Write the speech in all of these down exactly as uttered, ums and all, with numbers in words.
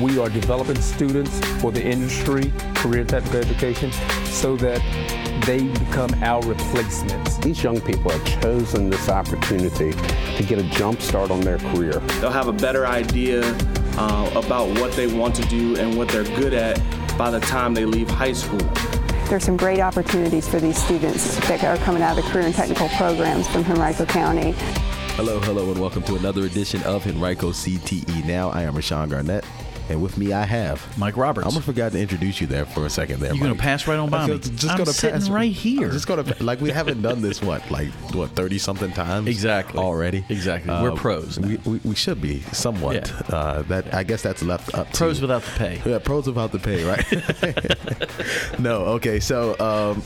we are developing students for the industry, career type of education, so that they become our replacements. These young people have chosen this opportunity to get a jump start on their career. They'll have a better idea uh, about what they want to do and what they're good at by the time they leave high school. There's some great opportunities for these students that are coming out of the career and technical programs from Henrico County. Hello, hello, and welcome to another edition of Henrico C T E Now. I am Rashawn Garnett, and with me I have Mike Roberts. I almost forgot to introduce you there for a second there. You're going to pass right on by me. Just I'm sitting pass, right here. I'm just going to, like, we haven't done this, what, like, what, thirty-something times? Exactly. Already? Exactly. Uh, We're pros now. We, we, we should be, somewhat. Yeah. Uh, that I guess that's left up to... Pros without the pay. Yeah, pros without the pay, right? No, okay, so um,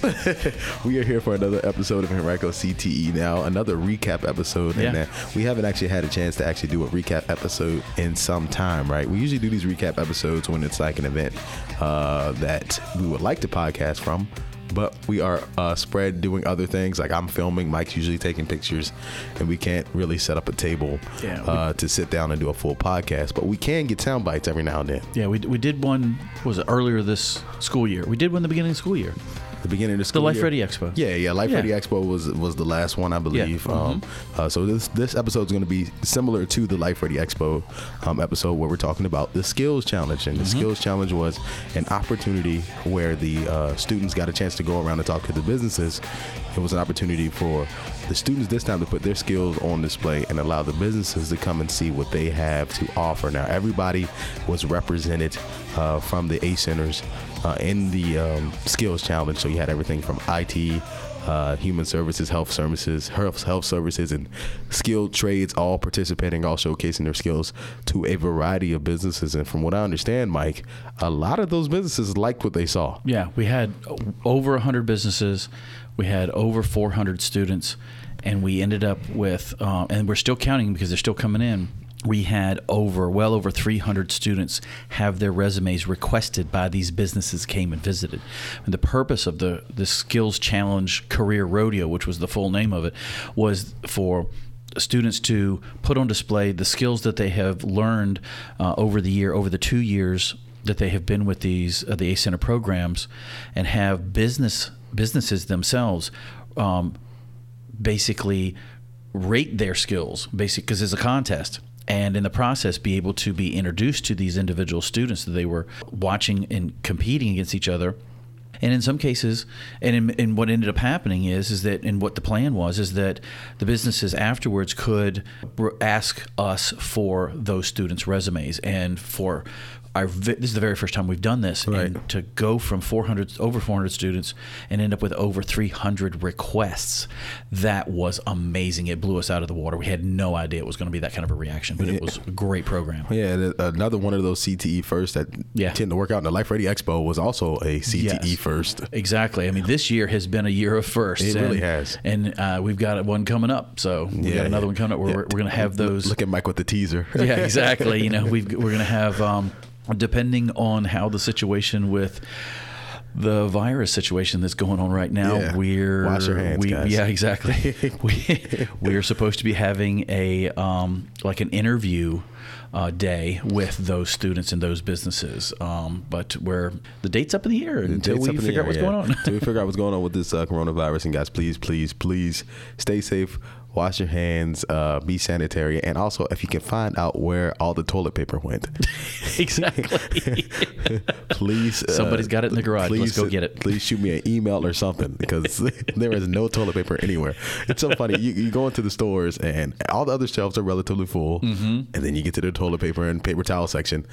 we are here for another episode of Henrico C T E Now, another recap episode. Yeah. And, uh, we haven't actually had a chance to actually do a recap episode in some time, right? We usually do these recap episodes when it's like an event uh, that we would like to podcast from, but we are uh, spread doing other things. Like I'm filming, Mike's usually taking pictures, and we can't really set up a table yeah, we, uh, to sit down and do a full podcast, but we can get sound bites every now and then. Yeah, we, we did one, what was it, earlier this school year? We did one at the beginning of the school year. The beginning of the school year. The Life Ready Expo. Yeah, yeah. Life yeah. Ready Expo was was the last one, I believe. Yeah. Um, mm-hmm. uh, so this this episode is going to be similar to the Life Ready Expo um, episode, where we're talking about the Skills Challenge. And mm-hmm. the Skills Challenge was an opportunity where the uh, students got a chance to go around and talk to the businesses. It was an opportunity for the students this time to put their skills on display and allow the businesses to come and see what they have to offer. Now, everybody was represented uh, from the ACE Centers uh, in the um, Skills Challenge. So you had everything from I T, uh, human services, health services, health, health services, and skilled trades, all participating, all showcasing their skills to a variety of businesses. And from what I understand, Mike, a lot of those businesses liked what they saw. Yeah, we had over one hundred businesses. We had over four hundred students, and we ended up with, uh, and we're still counting because they're still coming in, we had over, well over three hundred students have their resumes requested by these businesses came and visited. And the purpose of the, the Skills Challenge Career Rodeo, which was the full name of it, was for students to put on display the skills that they have learned uh, over the year, over the two years that they have been with these uh, the ACE Center programs, and have business businesses themselves um, basically rate their skills, basically, because it's a contest, and in the process be able to be introduced to these individual students that they were watching and competing against each other. And in some cases, and in, in what ended up happening is, is that, and what the plan was, is that the businesses afterwards could ask us for those students' resumes, and for our, this is the very first time we've done this, right. And to go from four hundred, over four hundred students and end up with over three hundred requests, that was amazing. It blew us out of the water. We had no idea it was going to be that kind of a reaction, but yeah. It was a great program. Yeah, another one of those C T E firsts that yeah. tend to work out in the Life Ready Expo was also a C T E yes. first. Exactly. I mean, this year has been a year of firsts. It and, really has. And uh, we've got one coming up, so we yeah, got another yeah. one coming up. We're, yeah. we're going to have those. Look at Mike with the teaser. Yeah, exactly. You know, we've, we're going to have... Um, depending on how the situation with the virus situation that's going on right now, yeah. we're wash your hands, we, guys. Yeah, exactly. we we're supposed to be having a um, like an interview uh, day with those students and those businesses, um, but we're the date's up in the air until we figure air, out what's yeah. going on. Until we figure out what's going on with this uh, coronavirus, and guys, please, please, please stay safe. Wash your hands, uh, be sanitary, and also if you can find out where all the toilet paper went. Exactly. Please. Uh, Somebody's got it in the garage. Please, let's go get it. Please shoot me an email or something, because there is no toilet paper anywhere. It's so funny. You, you go into the stores and all the other shelves are relatively full, mm-hmm. and then you get to the toilet paper and paper towel section.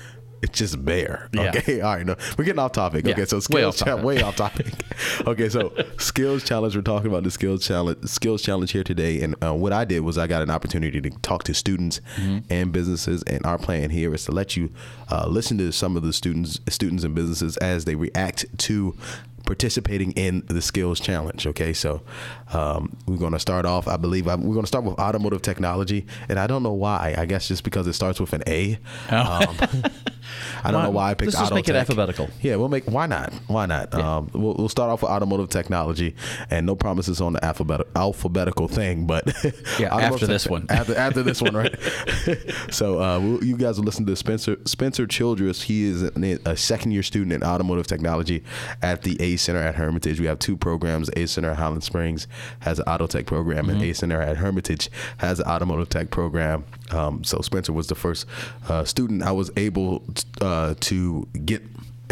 It's just bare. Okay. Yeah. All right. No, we're getting off topic. Yeah. Okay. So skills way off topic. Cha- way off topic. Okay. So skills challenge. We're talking about the skills challenge. Skills challenge here today. And uh, what I did was I got an opportunity to talk to students mm-hmm. and businesses. And our plan here is to let you uh, listen to some of the students, students and businesses as they react to participating in the skills challenge. Okay, so um, we're going to start off, I believe, I, we're going to start with automotive technology, and I don't know why. I guess just because it starts with an A. Oh. Um, I don't why, know why I picked. Let's just auto make tech. It alphabetical. Yeah, we'll make. Why not? Why not? Yeah. Um, we'll, we'll start off with automotive technology, and no promises on the alphabet alphabetical thing, but yeah, after this one, after, after this one, right? So uh, we'll, you guys will listen to Spencer Spencer Childress. He is an, a second year student in automotive technology at the ACE Center at Hermitage. We have two programs. ACE Center at Highland Springs has an auto tech program, mm-hmm. and ACE Center at Hermitage has an automotive tech program. Um, so Spencer was the first uh, student I was able uh, to get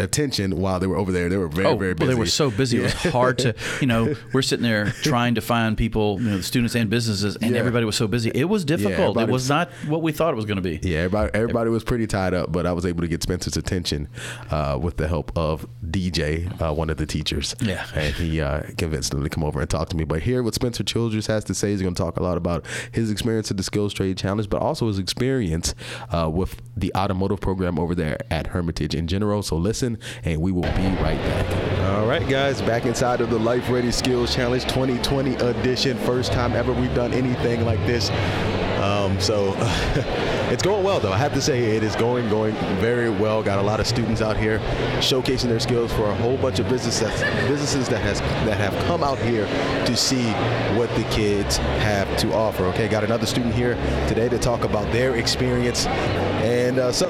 attention while they were over there. They were very, oh, very busy. Well, they were so busy. Yeah. It was hard to, you know, we're sitting there trying to find people, you know, students and businesses, and yeah. everybody was so busy. It was difficult. Yeah, it was not what we thought it was going to be. Yeah, everybody, everybody was pretty tied up, but I was able to get Spencer's attention uh, with the help of D J, uh, one of the teachers. Yeah. And he uh, convinced him to come over and talk to me. But here, what Spencer Childress has to say, he's going to talk a lot about his experience at the Skills Trade Challenge, but also his experience uh, with the automotive program over there at Hermitage in general. So listen, and we will be right back. All right, guys, back inside of the Life Ready Skills Challenge twenty twenty edition. First time ever we've done anything like this. Um, so it's going well, though. I have to say it is going, going very well. Got a lot of students out here showcasing their skills for a whole bunch of businesses businesses that has that have come out here to see what the kids have to offer. Okay, got another student here today to talk about their experience. And uh, so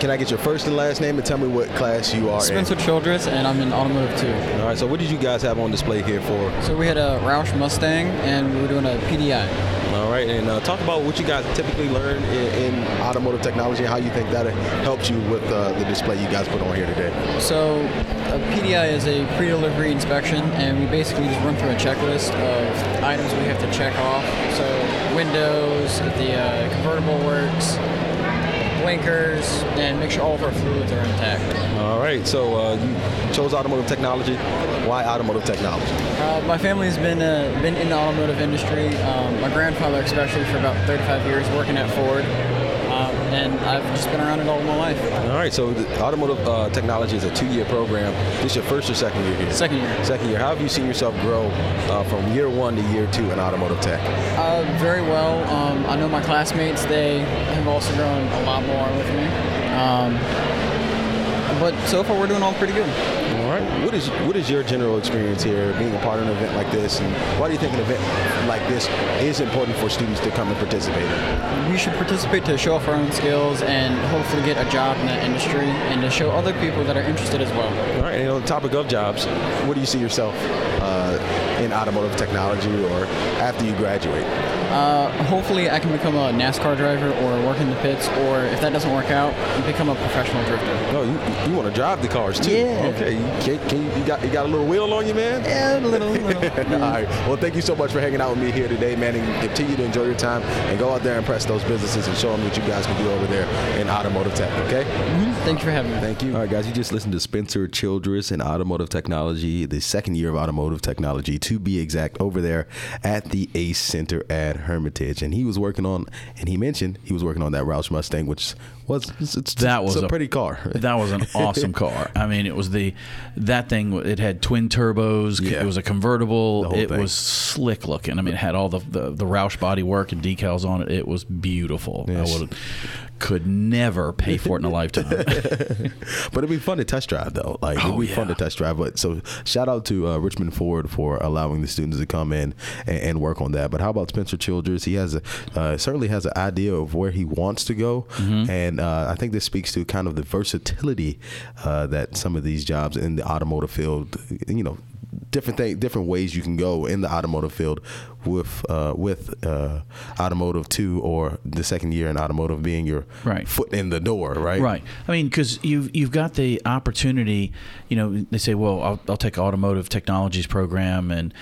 can I get your first and last name and tell me what class you are Spencer in? Spencer Childress, and I'm in automotive too. All right, so what did you guys have on display here for? So we had a Roush Mustang, and we were doing a P D I. All right, and uh, talk about what you guys typically learn in, in automotive technology and how you think that helps you with uh, the display you guys put on here today. So a P D I is a pre-delivery inspection, and we basically just run through a checklist of items we have to check off. So windows, if the uh, convertible works, blinkers, and make sure all of our fluids are intact. All right, so uh, you chose automotive technology. Why automotive technology? Uh, my family's been uh, been in the automotive industry. Um, my grandfather especially for about thirty-five years working at Ford. Um, and I've just been around it all my life. All right, so the automotive uh, technology is a two-year program. This is your first or second year here? Second year. Second year. How have you seen yourself grow uh, from year one to year two in automotive tech? Uh, very well. Um, I know my classmates, they have also grown a lot more with me. Um, but so far, we're doing all pretty good. All right. What is what is your general experience here, being a part of an event like this, and why do you think an event like this is important for students to come and participate in? We should participate to show off our own skills and hopefully get a job in that industry, and to show other people that are interested as well. All right, and on the topic of jobs, what do you see yourself uh, in automotive technology or after you graduate? Uh, hopefully I can become a NASCAR driver or work in the pits, or if that doesn't work out, become a professional drifter. Oh, you, you want to drive the cars too? Yeah. Okay. Can, can you, you, got, you got a little wheel on you, man? Yeah, a little, little. Yeah. All right. Well, thank you so much for hanging out with me here today, man, and continue to enjoy your time and go out there and impress those businesses and show them what you guys can do over there in automotive tech, okay? Mm-hmm. Thank you for having me. Thank you. All right, guys, you just listened to Spencer Childress in automotive technology, the second year of automotive technology, to be exact, over there at the ACE Center at Hermitage. And he was working on, and he mentioned he was working on that Roush Mustang, which was it's, it's, that was it's a, a pretty car. That was an awesome car. I mean, it was the that thing. It had twin turbos. Yeah. It was a convertible. It thing. was slick looking. I mean, it had all the, the the Roush body work and decals on it. It was beautiful. Yes. I would could never pay for it in a lifetime. But it'd be fun to test drive, though. Like oh, it'd be yeah. fun to test drive. But so shout out to uh, Richmond Ford for allowing the students to come in and, and work on that. But how about Spencer Childress? He has a uh, certainly has an idea of where he wants to go, mm-hmm. and. And uh, I think this speaks to kind of the versatility uh, that some of these jobs in the automotive field, you know, different thing, different ways you can go in the automotive field with uh, with uh, automotive two or the second year in automotive being your right. foot in the door, right? Right. I mean, because you've, you've got the opportunity, you know, they say, well, I'll, I'll take automotive technologies program, and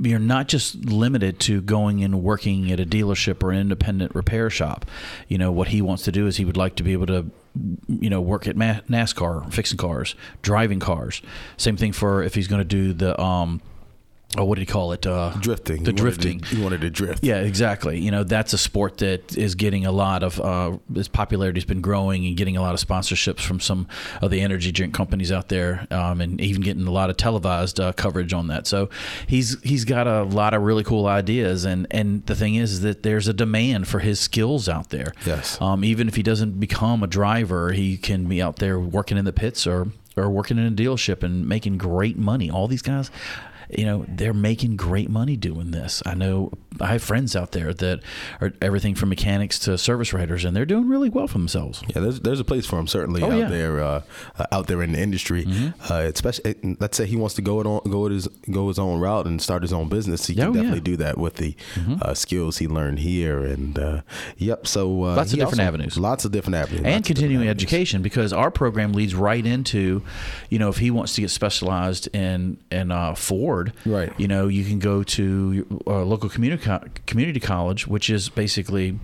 you're not just limited to going and working at a dealership or an independent repair shop. You know, what he wants to do is he would like to be able to, you know, work at NASCAR, fixing cars, driving cars. Same thing for if he's going to do the um, oh, what do you call it? Uh, drifting. The you drifting. Wanted to, you wanted to drift. Yeah, exactly. You know, that's a sport that is getting a lot of, uh, its popularity has been growing and getting a lot of sponsorships from some of the energy drink companies out there, um, and even getting a lot of televised uh, coverage on that. So he's he's got a lot of really cool ideas. And, and the thing is that there's a demand for his skills out there. Yes. Um, even if he doesn't become a driver, he can be out there working in the pits or, or working in a dealership and making great money. All these guys... You know, they're making great money doing this. I know I have friends out there that are everything from mechanics to service writers, and they're doing really well for themselves. Yeah, there's there's a place for them, certainly, oh, out yeah. there, uh, out there in the industry. Mm-hmm. Uh, especially, let's say he wants to go it on, go his go his own route and start his own business. He can oh, definitely yeah. do that with the mm-hmm. uh, skills he learned here. And uh, yep, so uh, lots of different avenues, lots of different avenues, and continuing education, because our program leads right into, you know, if he wants to get specialized in in uh, Ford. Right. You know, you can go to a local community co- community college, which is basically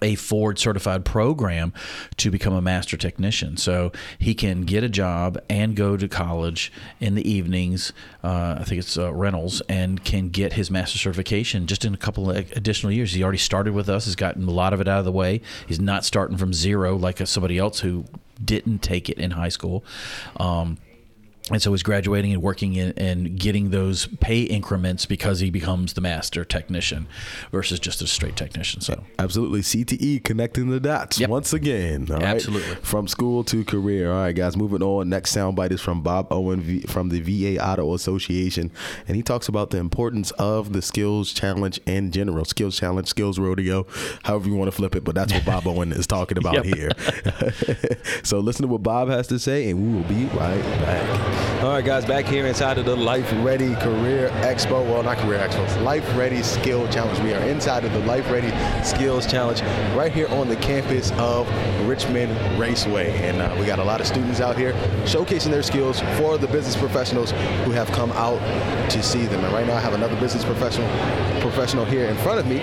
a Ford certified program to become a master technician. So he can get a job and go to college in the evenings. Uh, I think it's uh, Reynolds, and can get his master certification just in a couple of additional years. He already started with us. He's gotten a lot of it out of the way. He's not starting from zero like somebody else who didn't take it in high school. Um, And so he's graduating and working in, and getting those pay increments because he becomes the master technician versus just a straight technician. So absolutely, C T E connecting the dots yep. once again. All absolutely, right? From school to career. All right, guys, moving on. Next soundbite is from Bob Owen from the V A Auto Association, and he talks about the importance of the Skills Challenge in general. Skills Challenge, Skills Rodeo, however you want to flip it, but that's what Bob Owen is talking about here. So listen to what Bob has to say, and we will be right back. All right, guys, back here inside of the Life Ready Career Expo. Well, not Career Expo. It's Life Ready Skill Challenge. We are inside of the Life Ready Skills Challenge right here on the campus of Richmond Raceway. And uh, we got a lot of students out here showcasing their skills for the business professionals who have come out to see them. And right now I have another business professional professional here in front of me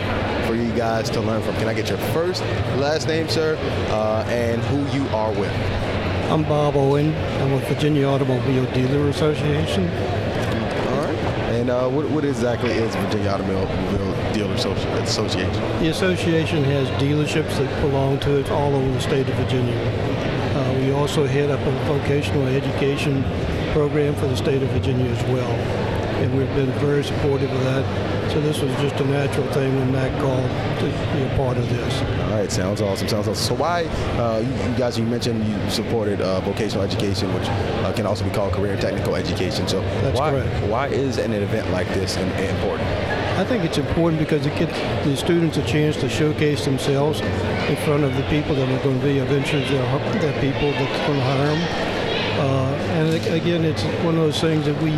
for you guys to learn from. Can I get your first, last name, sir, uh, and who you are with? I'm Bob Owen. I'm with Virginia Automobile Dealers Association. All right. And uh, what, what exactly is Virginia Automobile Dealers Association? The association has dealerships that belong to it all over the state of Virginia. Uh, we also head up a vocational education program for the state of Virginia as well. And we've been very supportive of that. So this was just a natural thing when Matt called to be a part of this. All right, sounds awesome, sounds awesome. So why, uh, you, you guys, you mentioned you supported uh, vocational education, which uh, can also be called career and technical education. So that's why, correct. Why is an event like this important? I think it's important because it gives the students a chance to showcase themselves in front of the people that are going to be eventually their, their people that's going to hire them. Uh, and again, it's one of those things that we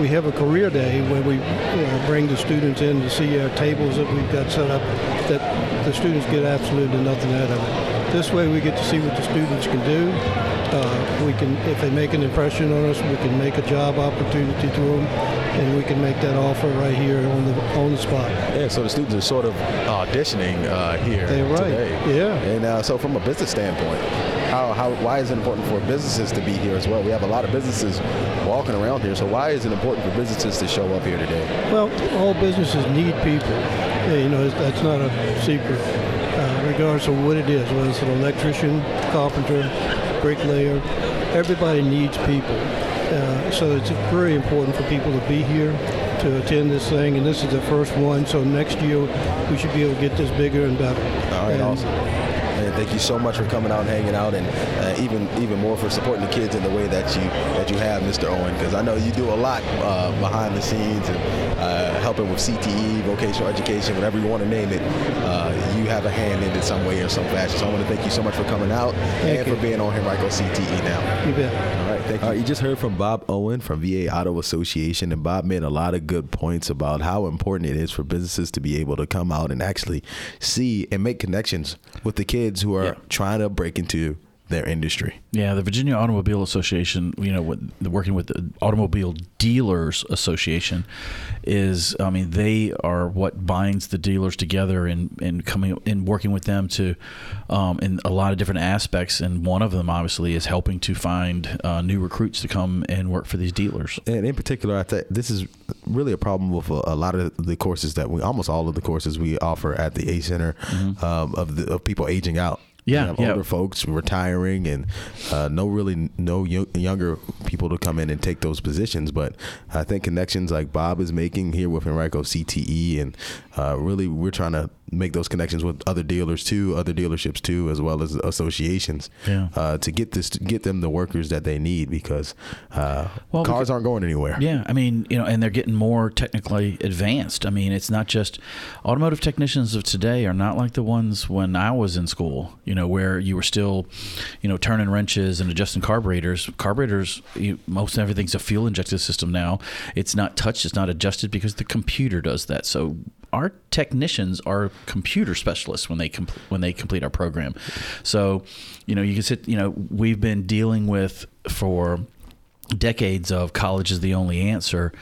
we have a career day where we you know, bring the students in to see our tables that we've got set up that the students get absolutely nothing out of it. This way we get to see what the students can do. Uh, we can, if they make an impression on us, we can make a job opportunity to them, and we can make that offer right here on the on the spot. Yeah, so the students are sort of auditioning uh, here They're right. today. Yeah. And uh, so from a business standpoint, How, how, why is it important for businesses to be here as well? We have a lot of businesses walking around here, so why is it important for businesses to show up here today? Well, all businesses need people. You know, that's not a secret, uh, regardless of what it is, whether it's an electrician, carpenter, bricklayer, everybody needs people. Uh, so it's very important for people to be here, to attend this thing, and this is the first one, so next year we should be able to get this bigger and better. All right, and awesome. And thank you so much for coming out and hanging out, and uh, even even more for supporting the kids in the way that you that you have, Mister Owen, because I know you do a lot uh, behind the scenes and uh, helping with C T E, vocational education, whatever you want to name it. Uh, you have a hand in it some way or some fashion. So I want to thank you so much for coming out thank and you. for being on Henrico C T E now. You bet. All right, thank you. All right, you just heard from Bob Owen from V A Auto Association, and Bob made a lot of good points about how important it is for businesses to be able to come out and actually see and make connections with the kids who are yeah. trying to break into their industry. Yeah, the Virginia Automobile Association, you know, with, working with the Automobile Dealers Association is, I mean, they are what binds the dealers together and, and coming and working with them to, um, in a lot of different aspects. And one of them, obviously, is helping to find uh, new recruits to come and work for these dealers. And in particular, I think this is really a problem with a, a lot of the courses that we, almost all of the courses we offer at the ACE Center, mm-hmm. um, of, the, of people aging out. Yeah, have yeah. Older folks retiring and uh, no really no yo- younger people to come in and take those positions. But I think connections like Bob is making here with Henrico C T E and uh, really we're trying to make those connections with other dealers too, other dealerships too, as well as associations yeah. uh, to get this, to get them the workers that they need because uh, well, cars because, aren't going anywhere. Yeah, I mean, you know, and they're getting more technically advanced. I mean, it's not just automotive technicians of today are not like the ones when I was in school, you know, where you were still, you know, turning wrenches and adjusting carburetors. Carburetors, you, most everything's a fuel injected system now. It's not touched, it's not adjusted because the computer does that. So our technicians are computer specialists when they comp- when they complete our program. So, you know, you can sit, you know, we've been dealing with for decades of college is the only answer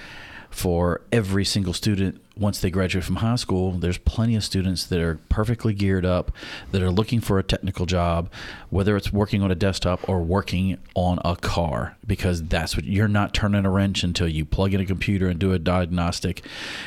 for every single student. Once they graduate from high school, there's plenty of students that are perfectly geared up, that are looking for a technical job, whether it's working on a desktop or working on a car, because that's what you're not turning a wrench until you plug in a computer and do a diagnostic.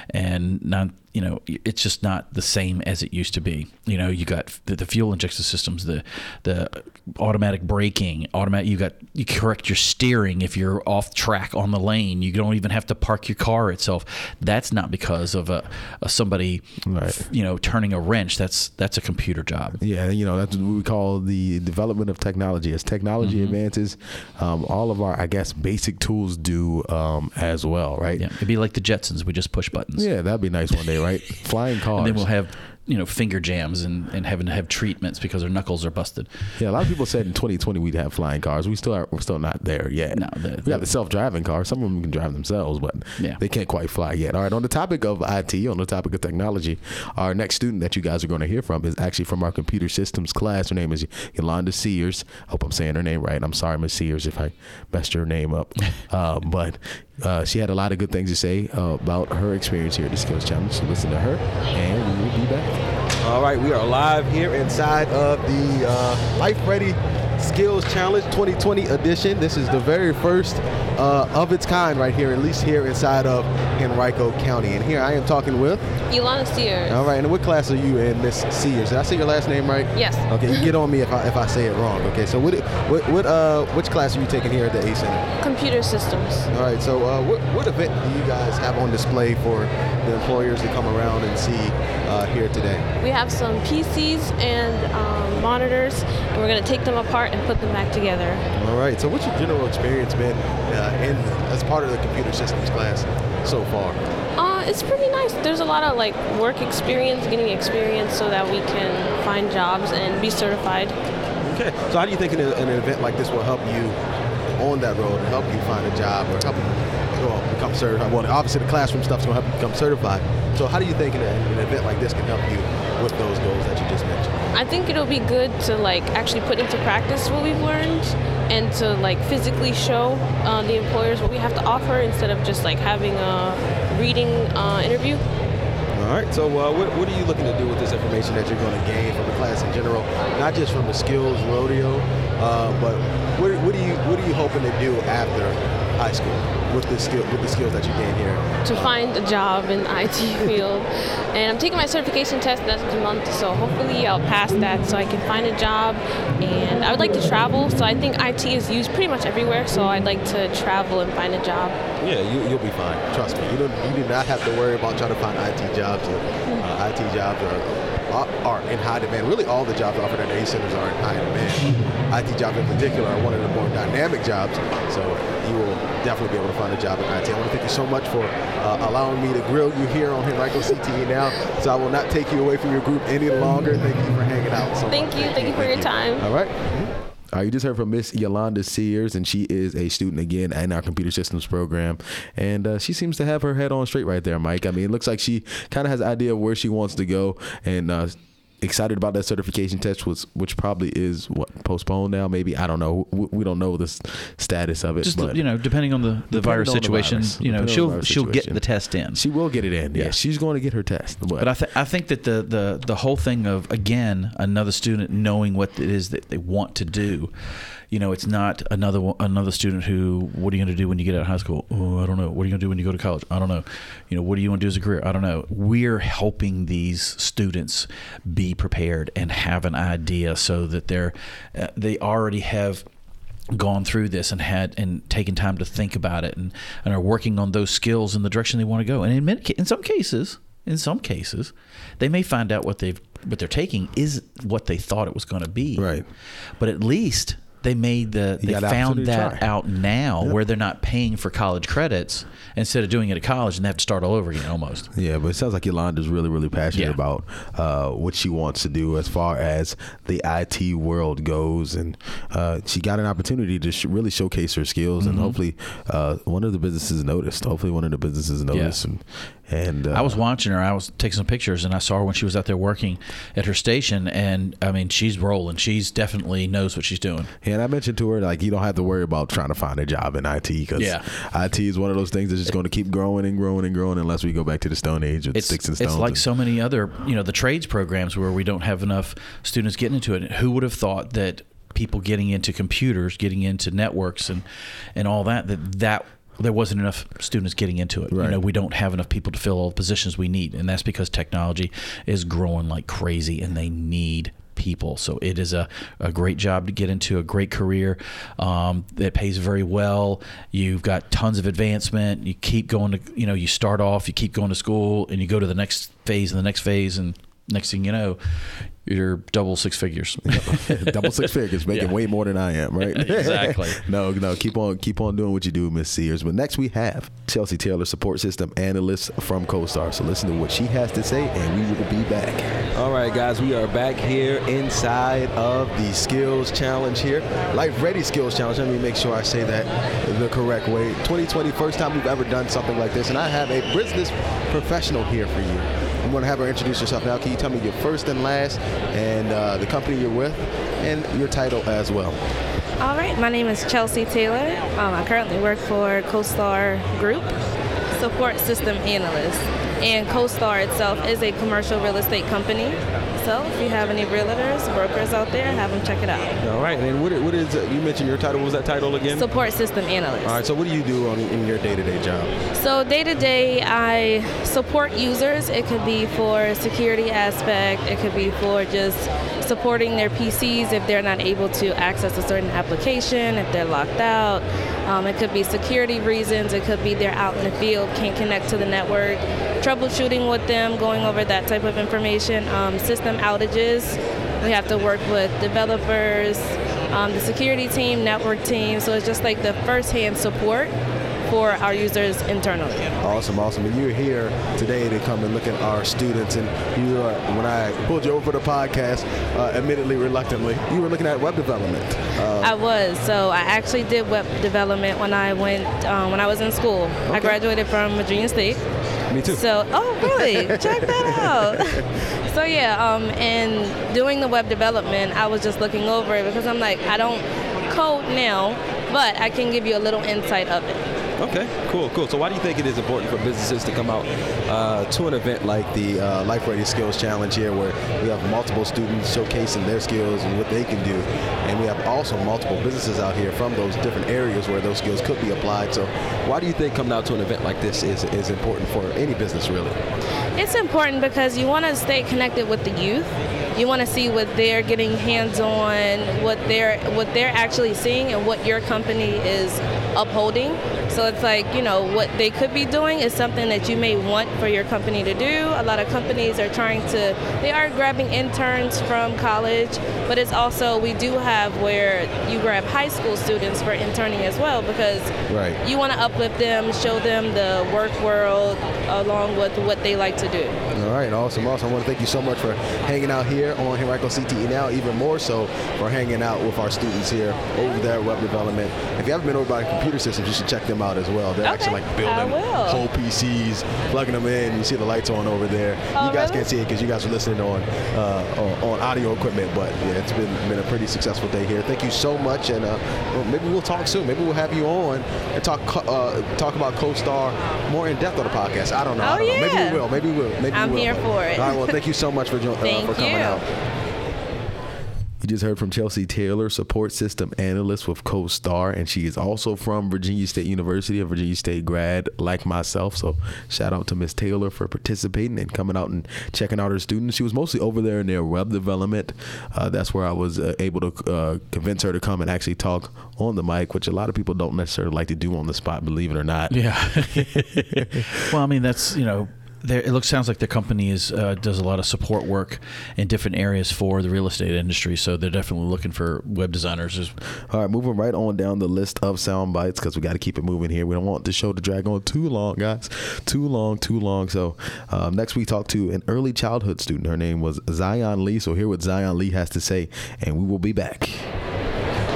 And not, you know, it's just not the same as it used to be. You know, you got the, the fuel injection systems, the the automatic braking, automatic. You got you correct your steering if you're off track on the lane. You don't even have to park your car itself. That's not because of of a, a somebody, right. you know, turning a wrench. That's that's a computer job. Yeah, you know, that's what we call the development of technology. As technology mm-hmm. advances, um, all of our, I guess, basic tools do um, as well, right? Yeah, it'd be like the Jetsons. We just push buttons. Yeah, that'd be nice one day, right? Flying cars. And then we'll have, you know, finger jams and, and having to have treatments because their knuckles are busted. Yeah, a lot of people said in twenty twenty we'd have flying cars. We still are, we're still not there yet. No, the, we got the self-driving cars. Some of them can drive themselves, but yeah. they can't quite fly yet. All right, on the topic of I T, on the topic of technology, our next student that you guys are going to hear from is actually from our computer systems class. Her name is Yolanda Sears. I hope I'm saying her name right. I'm sorry, Miz Sears, if I messed your name up. uh, but uh, she had a lot of good things to say uh, about her experience here at the Skills Challenge. So listen to her, and we will be back. All right, we are live here inside of the uh, Life Ready Skills Challenge twenty twenty edition. This is the very first uh, of its kind right here, at least here inside of Henrico County. And here I am talking with Yolanda Sears. All right, and what class are you in, Miss Sears? Did I say your last name right? Yes. Okay, you get on me if I if I say it wrong. Okay, so what what, what uh which class are you taking here at the ACE Center? Computer systems. All right, so uh, what what event do you guys have on display for the employers to come around and see uh, here today? We have some P Cs and um, monitors, and we're going to take them apart and put them back together. All right. So what's your general experience been uh, in as part of the computer systems class so far? Uh, it's pretty nice. There's a lot of like work experience, getting experience so that we can find jobs and be certified. Okay. So how do you think an, an event like this will help you on that road and help you find a job or help you well, become certified? Well, obviously the classroom stuff's going to help you become certified. So how do you think an, an event like this can help you with those goals that you just mentioned? I think it'll be good to like actually put into practice what we've learned and to like physically show uh, the employers what we have to offer instead of just like having a reading uh, interview. All right, so uh, what, what are you looking to do with this information that you're going to gain from the class in general, not just from the Skills Rodeo, uh, but what, what, are you, what are you hoping to do after high school with the skill with the skills that you gain here? To find a job in the I T field. And I'm taking my certification test next month, so hopefully I'll pass that so I can find a job. And I would like to travel, so I think I T is used pretty much everywhere, so I'd like to travel and find a job. Yeah, you, you'll be fine. Trust me. You don't, you do not have to worry about trying to find I T jobs. Or, uh, I T jobs are, are in high demand. Really all the jobs offered at ACE Centers are in high demand. I T jobs in particular are one of the more dynamic jobs, so you will definitely be able to find a job in I T. I want to thank you so much for uh, allowing me to grill you here on Henrico C T E now, so I will not take you away from your group any longer. Thank you for hanging out. So thank you. Thank, thank you for your time. All right. Mm-hmm. All right, you just heard from Miss Yolanda Sears, and she is a student again in our computer systems program, and uh, she seems to have her head on straight right there, Mike. I mean, it looks like she kind of has an idea of where she wants to go, and uh, excited about that certification test, was which probably is what postponed now. Maybe I don't know. We, we don't know the status of it. Just but you know, depending on the, the virus situation, the virus. you know, depending she'll she'll get the test in. She will get it in. Yeah, yeah. She's going to get her test. But, but I th- I think that the, the the whole thing of again another student knowing what it is that they want to do. You know, it's not another one, another student who, what are you going to do when you get out of high school? Oh, I don't know. What are you going to do when you go to college? I don't know. You know, what do you want to do as a career? I don't know. We're helping these students be prepared and have an idea so that they're uh, they already have gone through this and had and taken time to think about it and, and are working on those skills in the direction they want to go. And in many, in some cases, in some cases, they may find out what they've what they're taking is what they thought it was going to be. Right. But at least They made the they found that out now yep. where they're not paying for college credits instead of doing it at college and they have to start all over again almost. Yeah, but it sounds like Yolanda's really, really passionate yeah. about uh, what she wants to do as far as the I T world goes. And uh, she got an opportunity to sh- really showcase her skills. Mm-hmm. And hopefully uh, one of the businesses noticed. Hopefully one of the businesses noticed. Yeah. And, and uh, I was watching her. I was taking some pictures and I saw her when she was out there working at her station. And I mean, she's rolling. She's definitely knows what she's doing. Yeah. And I mentioned to her, like, you don't have to worry about trying to find a job in I T because yeah. I T is one of those things that's just going to keep growing and growing and growing unless we go back to the Stone Age with it's, sticks and stones. It's like and, so many other, you know, the trades programs where we don't have enough students getting into it. Who would have thought that people getting into computers, getting into networks and, and all that, that that there wasn't enough students getting into it. Right. You know, we don't have enough people to fill all the positions we need. And that's because technology is growing like crazy and they need people. So it is a, a great job to get into, a great career um, that pays very well. You've got tons of advancement. You keep going to, you know, you start off, you keep going to school and you go to the next phase and the next phase. And next thing you know, you're double six figures, double six figures, making yeah. way more than I am. Right. Exactly. no, no. Keep on, keep on doing what you do, Miss Sears. But next we have Chelsea Taylor, support system analyst from CoStar. So listen to what she has to say and we will be back. All right, guys, we are back here inside of the Skills Challenge here. Life Ready Skills Challenge. Let me make sure I say that the correct way. twenty twenty, first time we've ever done something like this. And I have a business professional here for you. I'm going to have her introduce yourself now. Can you tell me your first and last and uh, the company you're with and your title as well? All right. My name is Chelsea Taylor. Um, I currently work for CoStar Group, support system analyst. And CoStar itself is a commercial real estate company. So if you have any realtors, brokers out there, have them check it out. All right. And what, what is, uh, you mentioned your title. What was that title again? Support system analyst. All right. So what do you do on, in your day-to-day job? So day-to-day, I support users. It could be for security aspect. It could be for just supporting their P Cs if they're not able to access a certain application, if they're locked out. Um, it could be security reasons. It could be they're out in the field, can't connect to the network. Troubleshooting with them, going over that type of information. Um, system outages, we have to work with developers, um, the security team, network team. So it's just like the first-hand support for our users internally. Awesome, awesome. And you're here today to come and look at our students. And you are, when I pulled you over for the podcast, uh, admittedly reluctantly, you were looking at web development. Uh, I was. So I actually did web development when I went, um, when I was in school. Okay. I graduated from Virginia State. Me too. So, oh, really? Check that out. So, yeah, um, and doing the web development, I was just looking over it because I'm like, I don't code now, but I can give you a little insight of it. Okay, cool, cool. So why do you think it is important for businesses to come out uh, to an event like the uh, Life Ready Skills Challenge here where we have multiple students showcasing their skills and what they can do, and we have also multiple businesses out here from those different areas where those skills could be applied. So why do you think coming out to an event like this is, is important for any business, really? It's important because you want to stay connected with the youth. You want to see what they're getting hands-on, what they're what they're actually seeing, and what your company is upholding. So it's like, you know, what they could be doing is something that you may want for your company to do. A lot of companies are trying to, they are grabbing interns from college, but it's also, we do have where you grab high school students for interning as well, because right. you want to uplift them, show them the work world along with what they like to do. All right, awesome, awesome. I want to thank you so much for hanging out here on Henrico C T E now, even more so for hanging out with our students here over there at Web Development. If you haven't been over by computer systems, you should check them out as well. They're okay. actually like building whole P Cs, plugging them in. You see the lights on over there. Oh, you guys really? Can't see it because you guys are listening on, uh, on on audio equipment. But yeah, it's been been a pretty successful day here. Thank you so much, and uh, well, maybe we'll talk soon. Maybe we'll have you on and talk uh, talk about CoStar more in depth on the podcast. I don't know. Oh, I don't yeah. know. Maybe we will. Maybe we will. Maybe I'm we will. here for it. All right. Well, thank you so much for jo- uh, for coming you. out. You just heard from Chelsea Taylor, support system analyst with CoStar, and she is also from Virginia State University, a Virginia State grad like myself. So shout out to Miss Taylor for participating and coming out and checking out her students. She was mostly over there in their web development. Uh, that's where I was uh, able to uh, convince her to come and actually talk on the mic, which a lot of people don't necessarily like to do on the spot, believe it or not. Yeah. Well, I mean, that's, you know, There, it looks sounds like the company is uh, does a lot of support work in different areas for the real estate industry, so they're definitely looking for web designers. All right, moving right on down the list of sound bites because we got to keep it moving here. We don't want the show to drag on too long, guys. Too long, too long. So um, next we talked to an early childhood student. Her name was Zion Lee. So hear what Zion Lee has to say, and we will be back.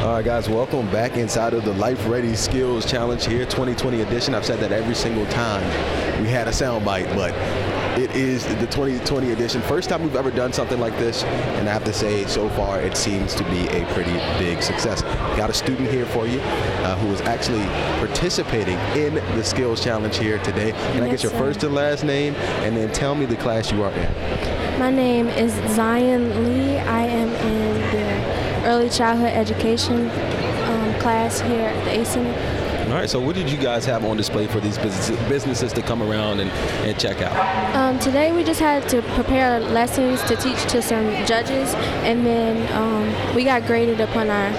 All right, guys, welcome back inside of the Life Ready Skills Challenge here, twenty twenty edition. I've said that every single time we had a soundbite, but it is the twenty twenty edition. First time we've ever done something like this, and I have to say, so far, it seems to be a pretty big success. Got a student here for you uh, who is actually participating in the Skills Challenge here today. Can yes, I get your sir. first and last name, and then tell me the class you are in? My name is Zion Lee. I am in the Early Childhood Education um, class here at the ACE Center. All right, so what did you guys have on display for these businesses, businesses to come around and, and check out? Um, today we just had to prepare lessons to teach to some judges, and then um, we got graded upon our,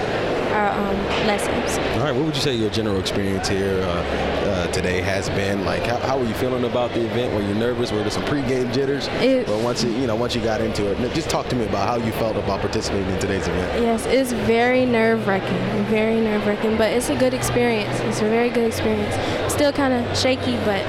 our um, lessons. All right, what would you say your general experience here uh, uh, today has been? Like, how, how were you feeling about the event? Were you nervous? Were there some pregame jitters? It, but once you, you know, once you got into it, just talk to me about how you felt about participating in today's event. Yes, it's very nerve-wracking, very nerve-wracking, but it's a good experience. It's a very good experience. Still kind of shaky, but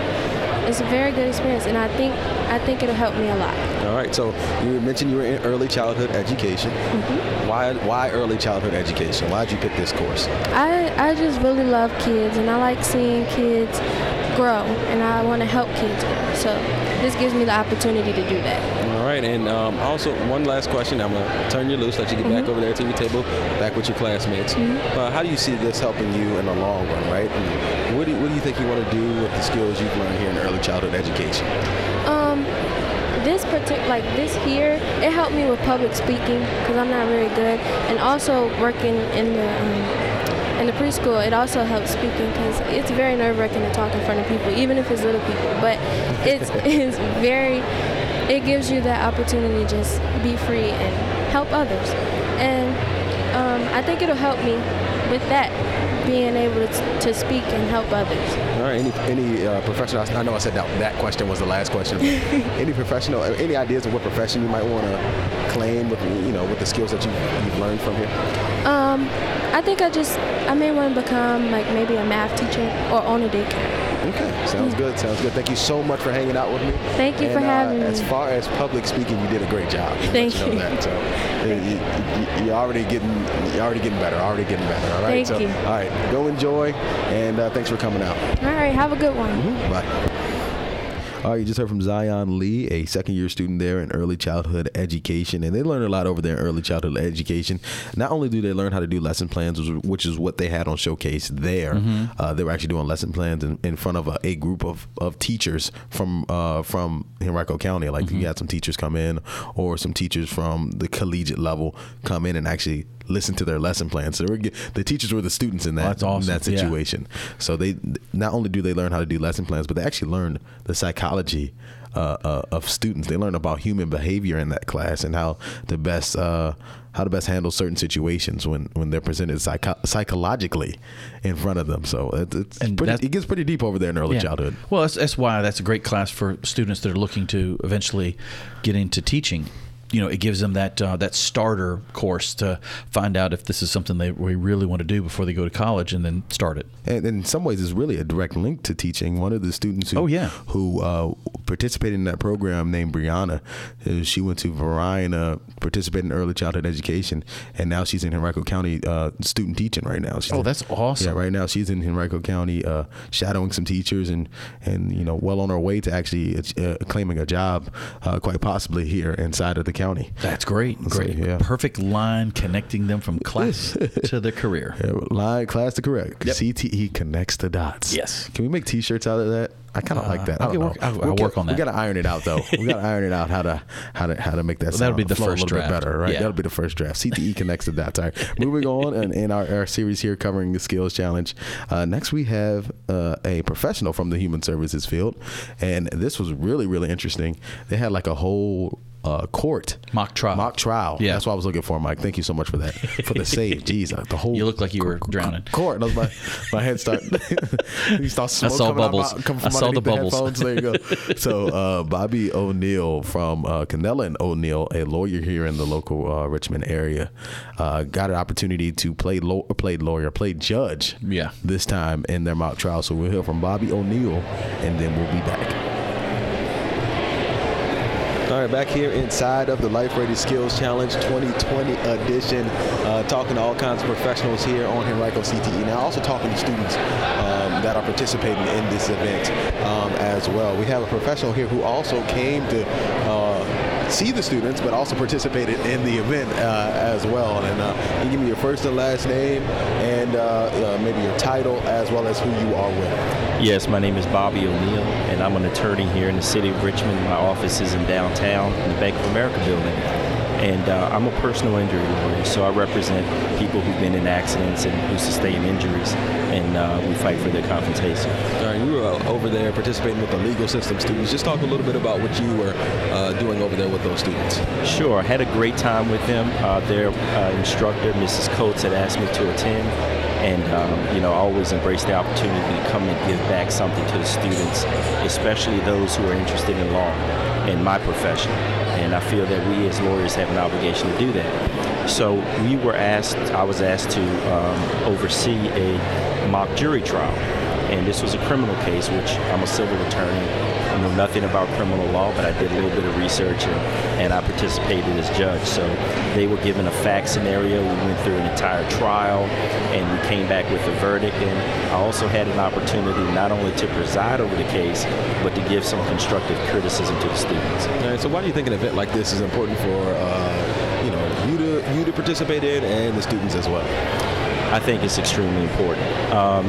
it's a very good experience, and I think I think it'll help me a lot. All right, so you mentioned you were in early childhood education. Mm-hmm. Why why early childhood education? Why did you pick this course? I, I just really love kids, and I like seeing kids grow, and I want to help kids grow. So this gives me the opportunity to do that. All right, and um, also one last question. I'm going to turn you loose, let you get mm-hmm. back over there to your table, back with your classmates. Mm-hmm. Uh, how do you see this helping you in the long run, right? And what do you, what do you think you want to do with the skills you've learned here in early childhood education? Um, this partic- like this here, it helped me with public speaking because I'm not very good, and also working in the um, in the preschool. It also helps speaking because it's very nerve-wracking to talk in front of people, even if it's little people. But it's it's very. It gives you that opportunity to just be free and help others. And um, I think it'll help me with that, being able to, to speak and help others. All right, any, any uh, professional, I know I said that, that question was the last question. Any professional, any ideas of what profession you might want to claim with, you know, with the skills that you, you've learned from here? Um, I think I just, I may want to become like maybe a math teacher or own a daycare. Okay, sounds good, sounds good. Thank you so much for hanging out with me. Thank you and, for having uh, me. As far as public speaking, you did a great job. Thank you. you. Know that. So, you, you you're already getting, you're already getting better, already getting better, all right? Thank so, you. All right, go enjoy, and uh, thanks for coming out. All right, have a good one. Mm-hmm. Bye. All right, you just heard from Zion Lee, a second-year student there in early childhood education, and they learn a lot over there in early childhood education. Not only do they learn how to do lesson plans, which is what they had on showcase there, mm-hmm. uh, they were actually doing lesson plans in, in front of a, a group of, of teachers from uh, from Henrico County. Like, mm-hmm. you had some teachers come in, or some teachers from the collegiate level come in and actually listen to their lesson plans. So they were, the teachers were the students in that, oh, that's awesome. in that situation. Yeah. So they not only do they learn how to do lesson plans, but they actually learn the psychology uh, uh, of students. They learn about human behavior in that class and how the best uh, how to best handle certain situations when, when they're presented psycho- psychologically in front of them. So it, it's pretty, it gets pretty deep over there in early yeah. childhood. Well, that's, that's why that's a great class for students that are looking to eventually get into teaching. you know, it gives them that uh, that starter course to find out if this is something they we really want to do before they go to college, and then start it. And in some ways, it's really a direct link to teaching. One of the students who oh, yeah. who uh, participated in that program, named Brianna, she went to Verina, participated in early childhood education, and now she's in Henrico County uh, student teaching right now. She's oh, in, that's awesome! Yeah, right now she's in Henrico County uh, shadowing some teachers, and and you know, well on her way to actually uh, claiming a job, uh, quite possibly here inside of the county. That's great. Great. So, yeah. Perfect line connecting them from class to the career. Yeah, line, class to career. Yep. C T E connects the dots. Yes. Can we make T-shirts out of that? I kind of uh, like that. I don't work, know. I'll, we'll I'll get, work on that. We got to iron it out, though. We got to iron it out how to how to how to make that. Well, sound that'll be the first draft. Better, right? Yeah. That'll be the first draft. C T E connects the dots. All right, moving on, and in our, our series here covering the Skills Challenge. Uh, next, we have uh, a professional from the human services field, and this was really really interesting. They had like a whole uh, court mock trial. Mock trial. Yeah, that's what I was looking for, Mike. Thank you so much for that. For the save, jeez, uh, the whole. You look like you were co- drowning. Court. And I was, my, my head started. You start smoke I saw coming bubbles. Out, coming from I saw the bubbles. Headphones. There you go. So uh, Bobby O'Neill from uh, Canella and O'Neill, a lawyer here in the local uh, Richmond area, uh, got an opportunity to play law- played lawyer, played judge. Yeah. This time in their mock trial. So we'll hear from Bobby O'Neill, and then we'll be back. All right, back here inside of the Life Ready Skills Challenge twenty twenty edition, uh, talking to all kinds of professionals here on Henrico C T E. Now, also talking to students um, that are participating in this event um, as well. We have a professional here who also came to uh, see the students, but also participated in the event uh, as well. And uh, you can give me your first and last name, and uh, uh, maybe your title, as well as who you are with. Yes, my name is Bobby O'Neill, and I'm an attorney here in the city of Richmond. My office is in downtown in the Bank of America building, and uh, I'm a personal injury lawyer, so I represent people who've been in accidents and who sustain injuries, and uh, we fight for their compensation. All right, you were uh, over there participating with the legal system students. Just talk a little bit about what you were uh, doing over there with those students. Sure, I had a great time with them. Uh, their uh, instructor, Missus Coates, had asked me to attend. And, um, you know, I always embrace the opportunity to come and give back something to the students, especially those who are interested in law and my profession. And I feel that we as lawyers have an obligation to do that. So we were asked, I was asked to um, oversee a mock jury trial. And this was a criminal case, which I'm a civil attorney. I know nothing about criminal law, but I did a little bit of research, and, and I participated as judge. So they were given a fact scenario. We went through an entire trial, and we came back with a verdict. And I also had an opportunity not only to preside over the case, but to give some constructive criticism to the students. All right, so why do you think an event like this is important for uh, you know you to you to participate in, and the students as well? I think it's extremely important. Um,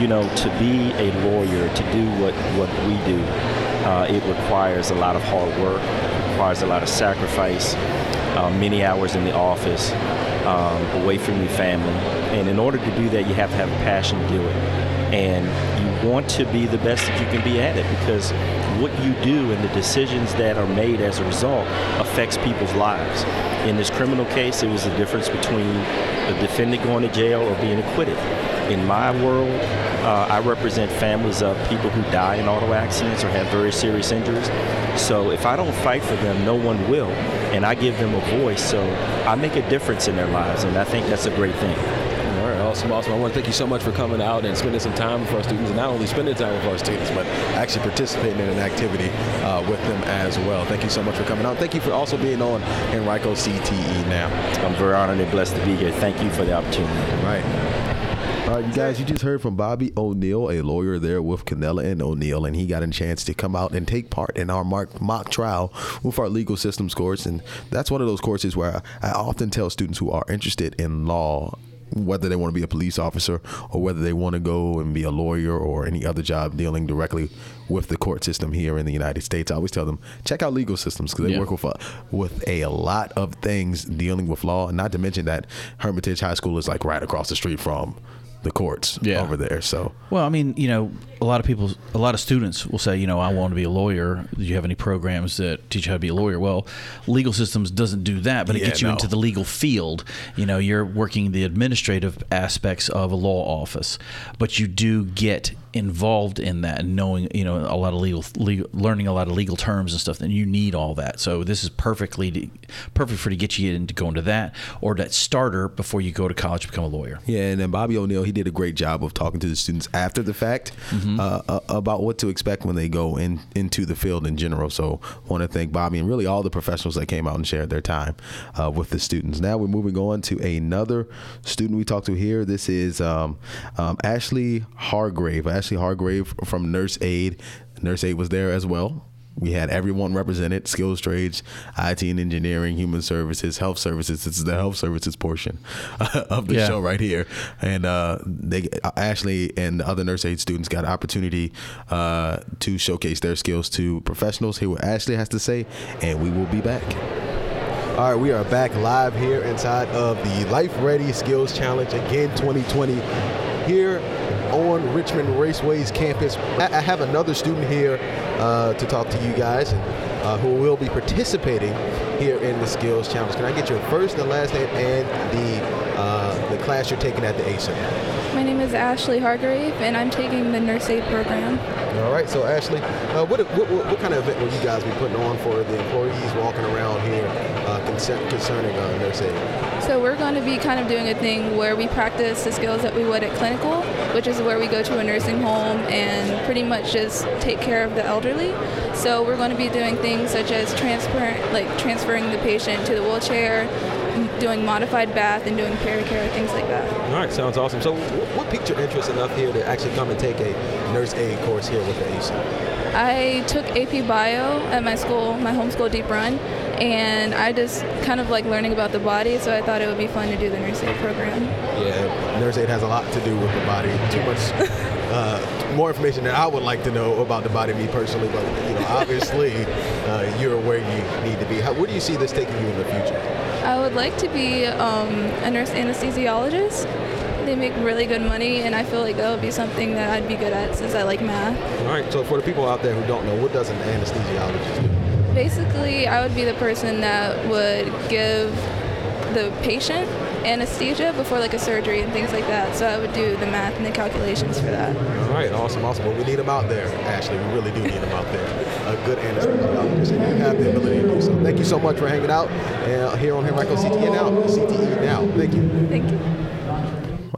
you know, to be a lawyer, to do what, what we do, uh, it requires a lot of hard work, requires a lot of sacrifice, uh, many hours in the office, um, away from your family. And in order to do that, you have to have a passion to do it. And you want to be the best that you can be at it, because what you do and the decisions that are made as a result affects people's lives. In this criminal case, it was the difference between a defendant going to jail or being acquitted. In my world, uh, I represent families of people who die in auto accidents or have very serious injuries. So if I don't fight for them, no one will. And I give them a voice, so I make a difference in their lives, and I think that's a great thing. All right, awesome, awesome. I want to thank you so much for coming out and spending some time with our students, and not only spending time with our students, but actually participating in an activity uh, with them as well. Thank you so much for coming out. Thank you for also being on Henrico C T E now. I'm very honored and blessed to be here. Thank you for the opportunity. All right. All right, you guys, you just heard from Bobby O'Neill, a lawyer there with Canella and O'Neill, and he got a chance to come out and take part in our mock trial with our legal systems course. And that's one of those courses where I often tell students who are interested in law, whether they want to be a police officer or whether they want to go and be a lawyer or any other job dealing directly with the court system here in the United States, I always tell them, check out legal systems, because they yeah. work with, uh, with a lot of things dealing with law. And not to mention that Hermitage High School is like right across the street from the courts yeah. over there. So, well, I mean, you know, a lot of people, a lot of students will say, you know, I want to be a lawyer. Do you have any programs that teach you how to be a lawyer? Well, legal systems doesn't do that, but it yeah, gets you no. into the legal field. You know, you're working the administrative aspects of a law office, but you do get involved in that and knowing, you know, a lot of legal, legal learning a lot of legal terms and stuff, then you need all that. So this is perfectly to, perfect for to get you into going to that or that starter before you go to college to become a lawyer. Yeah, and then Bobby O'Neill, he did a great job of talking to the students after the fact mm-hmm. uh, uh, about what to expect when they go in into the field in general. So I want to thank Bobby and really all the professionals that came out and shared their time uh, with the students. Now we're moving on to another student we talked to here. This is um, um, Ashley Hargrave. Ashley Hargrave from Nurse Aid. Nurse Aid was there as well. We had everyone represented, skills trades, I T and engineering, human services, health services. This is the health services portion of the yeah. show right here. And uh, they, Ashley and the other Nurse Aid students got an opportunity uh, to showcase their skills to professionals. Hear what Ashley has to say, and we will be back. All right, we are back live here inside of the Life Ready Skills Challenge, again, twenty twenty, here on Richmond Raceway's campus. I have another student here uh, to talk to you guys uh, who will be participating here in the Skills Challenge. Can I get your first and last name and the uh, the class you're taking at the A C E Center? My name is Ashley Hargrave, and I'm taking the Nurse Aid program. All right, so Ashley, uh, what, what what kind of event will you guys be putting on for the employees walking around here uh, concerning uh, Nurse Aid? So we're going to be kind of doing a thing where we practice the skills that we would at clinical, which is where we go to a nursing home and pretty much just take care of the elderly. So we're going to be doing things such as transparent, like transferring the patient to the wheelchair, doing modified bath, and doing pericare, things like that. All right, sounds awesome. So what piqued your interest enough here to actually come and take a Nurse Aid course here with the A C E? I took A P Bio at my school, my home school, Deep Run, and I just kind of like learning about the body, so I thought it would be fun to do the Nurse Aid program. Yeah, Nurse Aid has a lot to do with the body, too much uh, more information than I would like to know about the body, me personally, but you know, obviously uh, you're where you need to be. How, where do you see this taking you in the future? I would like to be um, a nurse anesthesiologist. They make really good money, and I feel like that would be something that I'd be good at since I like math. All right, so for the people out there who don't know, what does an anesthesiologist do? Basically, I would be the person that would give the patient anesthesia before like a surgery and things like that. So I would do the math and the calculations for that. All right, awesome, awesome. Well, we need them out there, Ashley. We really do need them out there. A good anesthesiologist, and you have the ability to do so. Thank you so much for hanging out uh, here on Henrico C T E now. C T E now. Thank you. Thank you.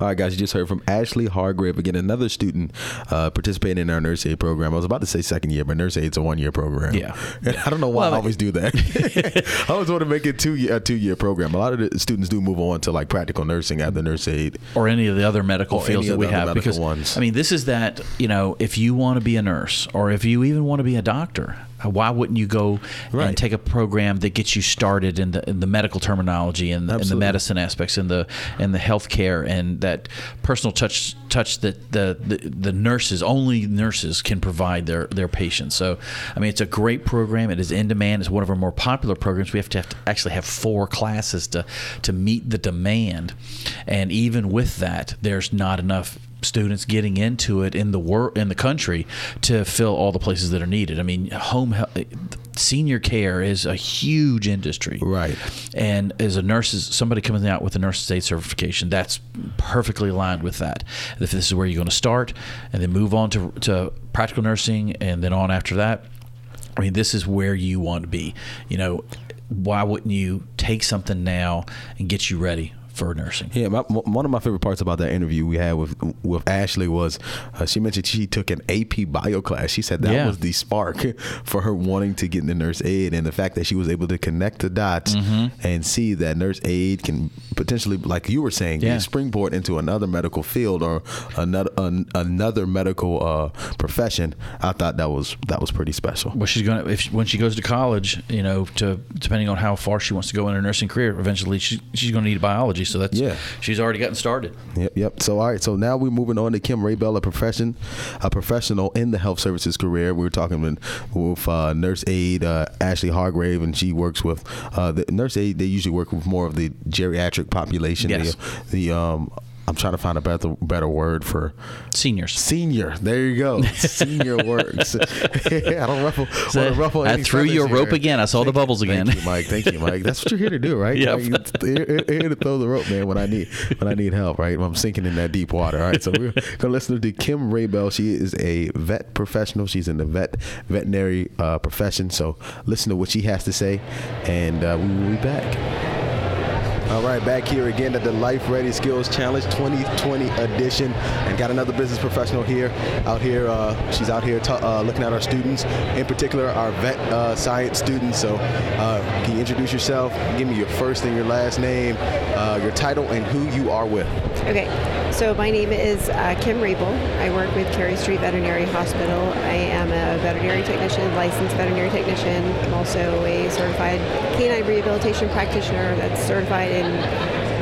All right, guys, you just heard from Ashley Hargrave, again, another student uh, participating in our Nurse Aid program. I was about to say second year, but Nurse Aid's a one-year program. Yeah. And I don't know why well, I always do that. I always want to make it two year, a two-year program. A lot of the students do move on to, like, practical nursing after Nurse Aid. Or any of the other medical fields that we have. Because, ones. I mean, this is that, you know, if you want to be a nurse or if you even want to be a doctor, why wouldn't you go right. and take a program that gets you started in the, in the medical terminology and, and the medicine aspects and the and the healthcare and that personal touch touch that the, the the nurses only nurses can provide their their patients. So I mean, it's a great program. It is in demand. It's one of our more popular programs. We have to, have to actually have four classes to to meet the demand, and even with that, there's not enough students getting into it in the wor- in the country to fill all the places that are needed. I mean, home he- senior care is a huge industry, right? And as a nurse, somebody coming out with a nurse's aid certification, that's perfectly aligned with that. If this is where you're going to start, and then move on to to practical nursing, and then on after that, I mean, this is where you want to be. You know, why wouldn't you take something now and get you ready for nursing? Yeah, my, one of my favorite parts about that interview we had with with Ashley was uh, she mentioned she took an A P bio class. She said that yeah. was the spark for her wanting to get into Nurse Aid, and the fact that she was able to connect the dots mm-hmm. and see that Nurse Aid can potentially, like you were saying, yeah. springboard into another medical field or another an, another medical uh, profession. I thought that was that was pretty special. Well, she's gonna if she, when she goes to college, you know, to depending on how far she wants to go in her nursing career, eventually she, she's gonna need biology. So that's yeah. she's already gotten started. Yep, yep. So all right. So now we're moving on to Kim Raybell, a profession, a professional in the health services career. We were talking with, with uh, Nurse Aid uh, Ashley Hargrave, and she works with uh, the Nurse Aid. They usually work with more of the geriatric population. Yes. The, the um, I'm trying to find a better better word for seniors. Senior. There you go. Senior words. Yeah, I don't ruffle. So ruffle I any threw your here. rope again. I saw thank, the bubbles again. Thank you, Mike. Thank you, Mike. That's what you're here to do, right? Yeah. You're here to throw the rope, man. When I need when I need help, right? When I'm sinking in that deep water. All right. So we're gonna listen to Kim Raybell. She is a vet professional. She's in the vet veterinary uh, profession. So listen to what she has to say, and uh, we will be back. All right, back here again at the Life Ready Skills Challenge twenty twenty edition, and got another business professional here, out here. Uh, she's out here t- uh, looking at our students, in particular our vet uh, science students. So, uh, can you introduce yourself? Give me your first and your last name, uh, your title, and who you are with. Okay, so my name is uh, Kim Raybell. I work with Cherry Street Veterinary Hospital. I am a veterinary technician, licensed veterinary technician. I'm also a certified canine rehabilitation practitioner that's certified in in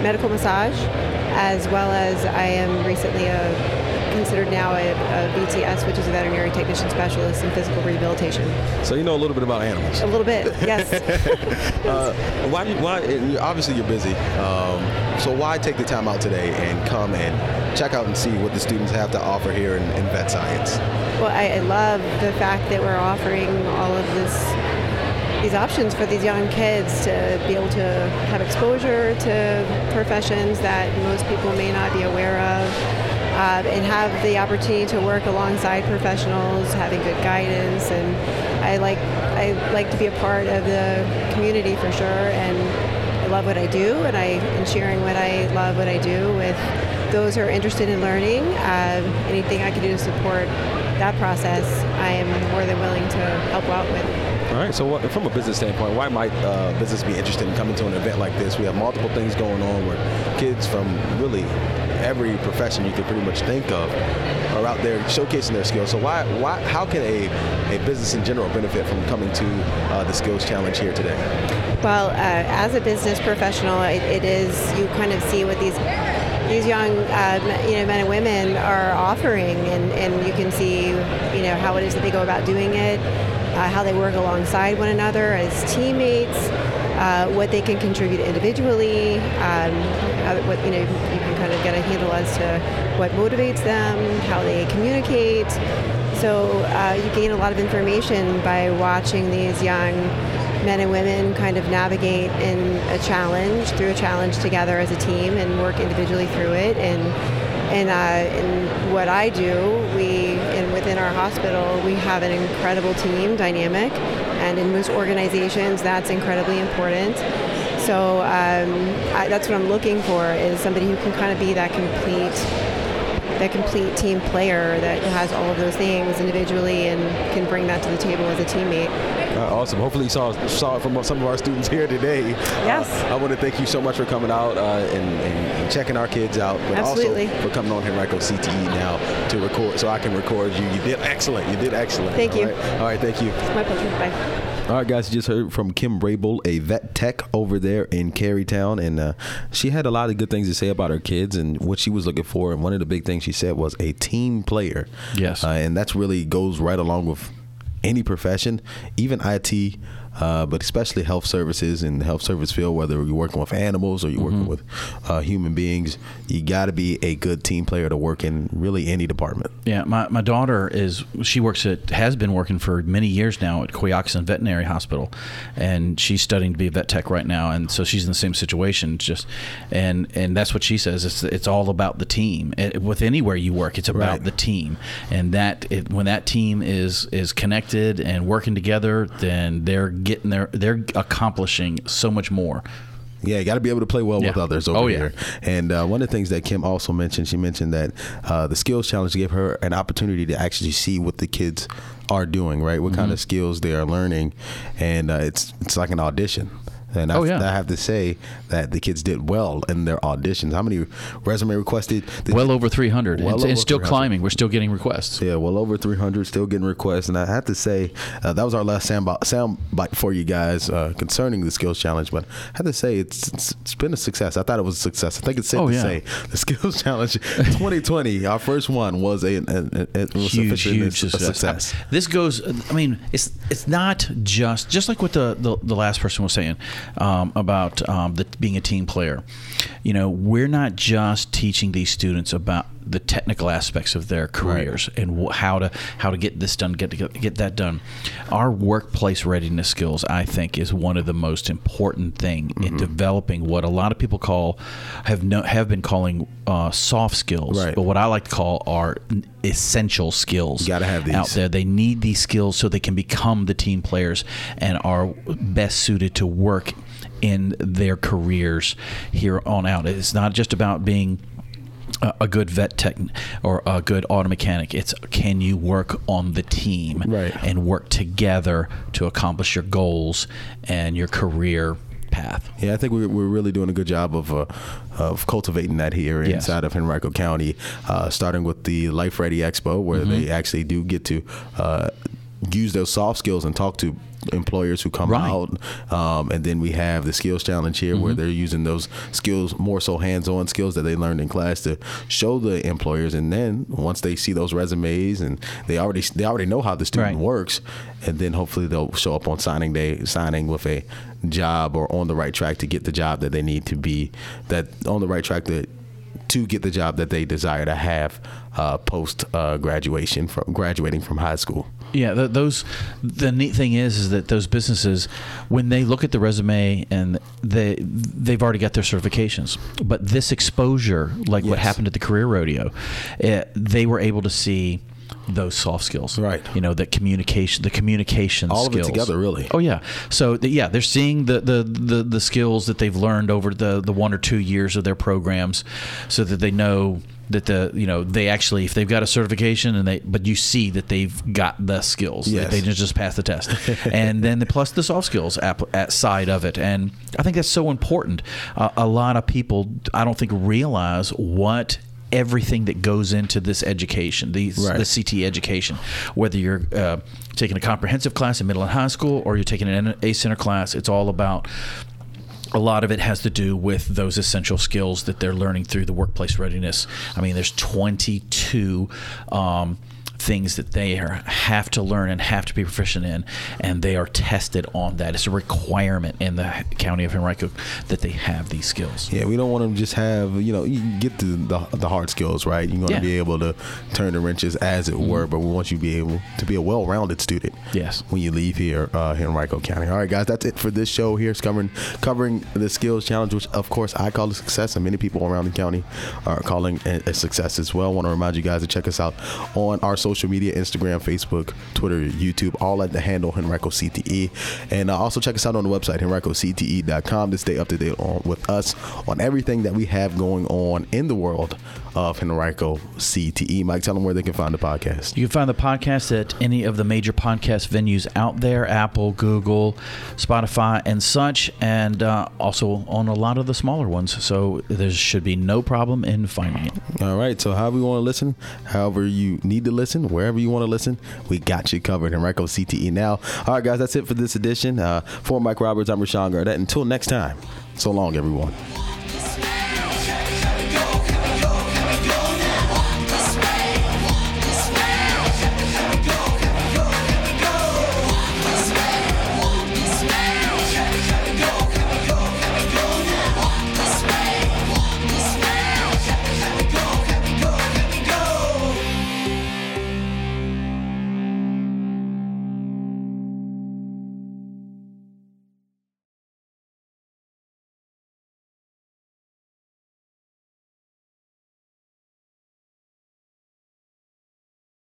medical massage, as well as I am recently a, considered now a, a V T S, which is a veterinary technician specialist in physical rehabilitation. So you know a little bit about animals. A little bit, yes. uh, why? Do you, why? Obviously, you're busy. Um, so why take the time out today and come and check out and see what the students have to offer here in, in vet science? Well, I, I love the fact that we're offering all of this. These options for these young kids to be able to have exposure to professions that most people may not be aware of, uh, and have the opportunity to work alongside professionals, having good guidance. And I like I like to be a part of the community for sure, and I love what I do, and I am sharing what I love, what I do with those who are interested in learning. Uh, anything I can do to support that process, I am more than willing to help out with. All right, so what, from a business standpoint, why might uh, business be interested in coming to an event like this? We have multiple things going on where kids from really every profession you can pretty much think of are out there showcasing their skills. So why, why, how can a, a business in general benefit from coming to uh, the Skills Challenge here today? Well, uh, as a business professional, it, it is, you kind of see what these these young uh, you know, men and women are offering, and, and you can see, you know, how it is that they go about doing it. Uh, how they work alongside one another as teammates, uh, what they can contribute individually, um, how, what, you know, you can kind of get a handle as to what motivates them, how they communicate. So uh, you gain a lot of information by watching these young men and women kind of navigate in a challenge, through a challenge together as a team, and work individually through it. And And, uh, and what I do, we, and within our hospital, we have an incredible team dynamic, and in most organizations, that's incredibly important. So um, I, that's what I'm looking for, is somebody who can kind of be that complete, that complete team player that has all of those things individually and can bring that to the table as a teammate. Uh, awesome. Hopefully you saw, saw it from some of our students here today. Yes. Uh, I want to thank you so much for coming out uh, and, and, and checking our kids out, but Absolutely. also for coming on Henrico C T E now to record, so I can record you. You did excellent. You did excellent. Thank All you. Right? All right. Thank you. It's my pleasure. Bye. All right, guys, you just heard from Kim Raybell, a vet tech over there in Carytown, and uh, she had a lot of good things to say about her kids and what she was looking for, and one of the big things she said was a team player. Yes. Uh, and that's really goes right along with any profession, even I T, uh, but especially health services and the health service field, whether you're working with animals or you're mm-hmm. working with uh, human beings, you got to be a good team player to work in really any department. Yeah, my, my daughter is, she works at, has been working for many years now at Cuyahoga Veterinary Hospital, and she's studying to be a vet tech right now, and so she's in the same situation, just, and and that's what she says, it's it's all about the team. It, with anywhere you work, it's about right. the team, and that it, when that team is, is connected and working together, then they're getting there, they're accomplishing so much more. Yeah, you got to be able to play well yeah. with others over oh, yeah. here. And uh, one of the things that Kim also mentioned, she mentioned that uh, the Skills Challenge gave her an opportunity to actually see what the kids are doing, right? What mm-hmm. kind of skills they are learning. And uh, it's it's like an audition. And oh, I, yeah. I have to say that the kids did well in their auditions. How many resume requested? Well over three hundred. Well, it's, over it's still three hundred. Climbing. We're still getting requests. Yeah, well over three hundred, still getting requests. And I have to say, uh, that was our last soundbite sound for you guys uh, concerning the Skills Challenge. But I have to say, it's, it's, it's been a success. I thought it was a success. I think it's safe oh, to yeah. say the Skills Challenge twenty twenty, our first one, was a, a, a, a huge, huge a, success. A success. This goes, I mean, it's it's not just, just like what the, the, the last person was saying. um, about um, the, being a team player. You know, we're not just teaching these students about the technical aspects of their careers, right, and wh- how to how to get this done, get to get, get that done. Our workplace readiness skills, I think, is one of the most important thing mm-hmm. in developing what a lot of people call have no, have been calling uh, soft skills, right, but what I like to call are essential skills. You gotta have these out there. They need these skills so they can become the team players and are best suited to work in their careers here on out. It's not just about being a good vet tech or a good auto mechanic. It's can you work on the team, right, and work together to accomplish your goals and your career path. Yeah, I think we're, we're really doing a good job of uh, of cultivating that here inside yes. of Henrico County, uh, starting with the Life Ready Expo, where mm-hmm. they actually do get to uh, use those soft skills and talk to employers who come right. out, um, and then we have the Skills Challenge here, mm-hmm. where they're using those skills, more so hands-on skills that they learned in class, to show the employers. And then once they see those resumes and they already they already know how the student right. works, and then hopefully they'll show up on signing day signing with a job or on the right track to get the job that they need to be that on the right track that to get the job that they desire to have uh, post uh, graduation from graduating from high school. Yeah, th- those. The neat thing is, is that those businesses, when they look at the resume, and they they've already got their certifications, but this exposure, like yes. what happened at the Career Rodeo, it, they were able to see those soft skills, right? You know, that communication, the communication all skills. All of it together, really. Oh yeah. So the, yeah, they're seeing the, the the the skills that they've learned over the the one or two years of their programs, so that they know that the you know they actually, if they've got a certification and they but you see that they've got the skills, yes. that they didn't just pass the test, and then the, plus the soft skills at, at side of it, and I think that's so important. Uh, a lot of people, I don't think, realize what. Everything that goes into this education, these, right. the C T E education, whether you're uh, taking a comprehensive class in middle and high school or you're taking an ACE Center class, it's all about, a lot of it has to do with those essential skills that they're learning through the workplace readiness. I mean, there's twenty-two um, things that they are, have to learn and have to be proficient in, and they are tested on that. It's a requirement in the county of Henrico that they have these skills. Yeah, we don't want them to just have, you know, you can get the, the, the hard skills, right? You're going to yeah. be able to turn the wrenches, as it mm-hmm. were, but we want you to be able to be a well-rounded student Yes. when you leave here, uh, Henrico County. All right, guys, that's it for this show here. It's covering, covering the Skills Challenge, which, of course, I call a success, and many people around the county are calling a success as well. I want to remind you guys to check us out on our social social media, Instagram, Facebook, Twitter, YouTube, all at the handle Henrico C T E. And uh, also check us out on the website, henrico c t e dot com, to stay up to date on, with us on everything that we have going on in the world of Henrico C T E. Mike, tell them where they can find the podcast. You can find the podcast at any of the major podcast venues out there, Apple, Google, Spotify, and such, and uh, also on a lot of the smaller ones. So there should be no problem in finding it. All right. So however you want to listen, however you need to listen, wherever you want to listen, we got you covered. Henrico C T E now. All right, guys, that's it for this edition. Uh, for Mike Roberts, I'm Rashawn Gardette. Until next time, so long, everyone.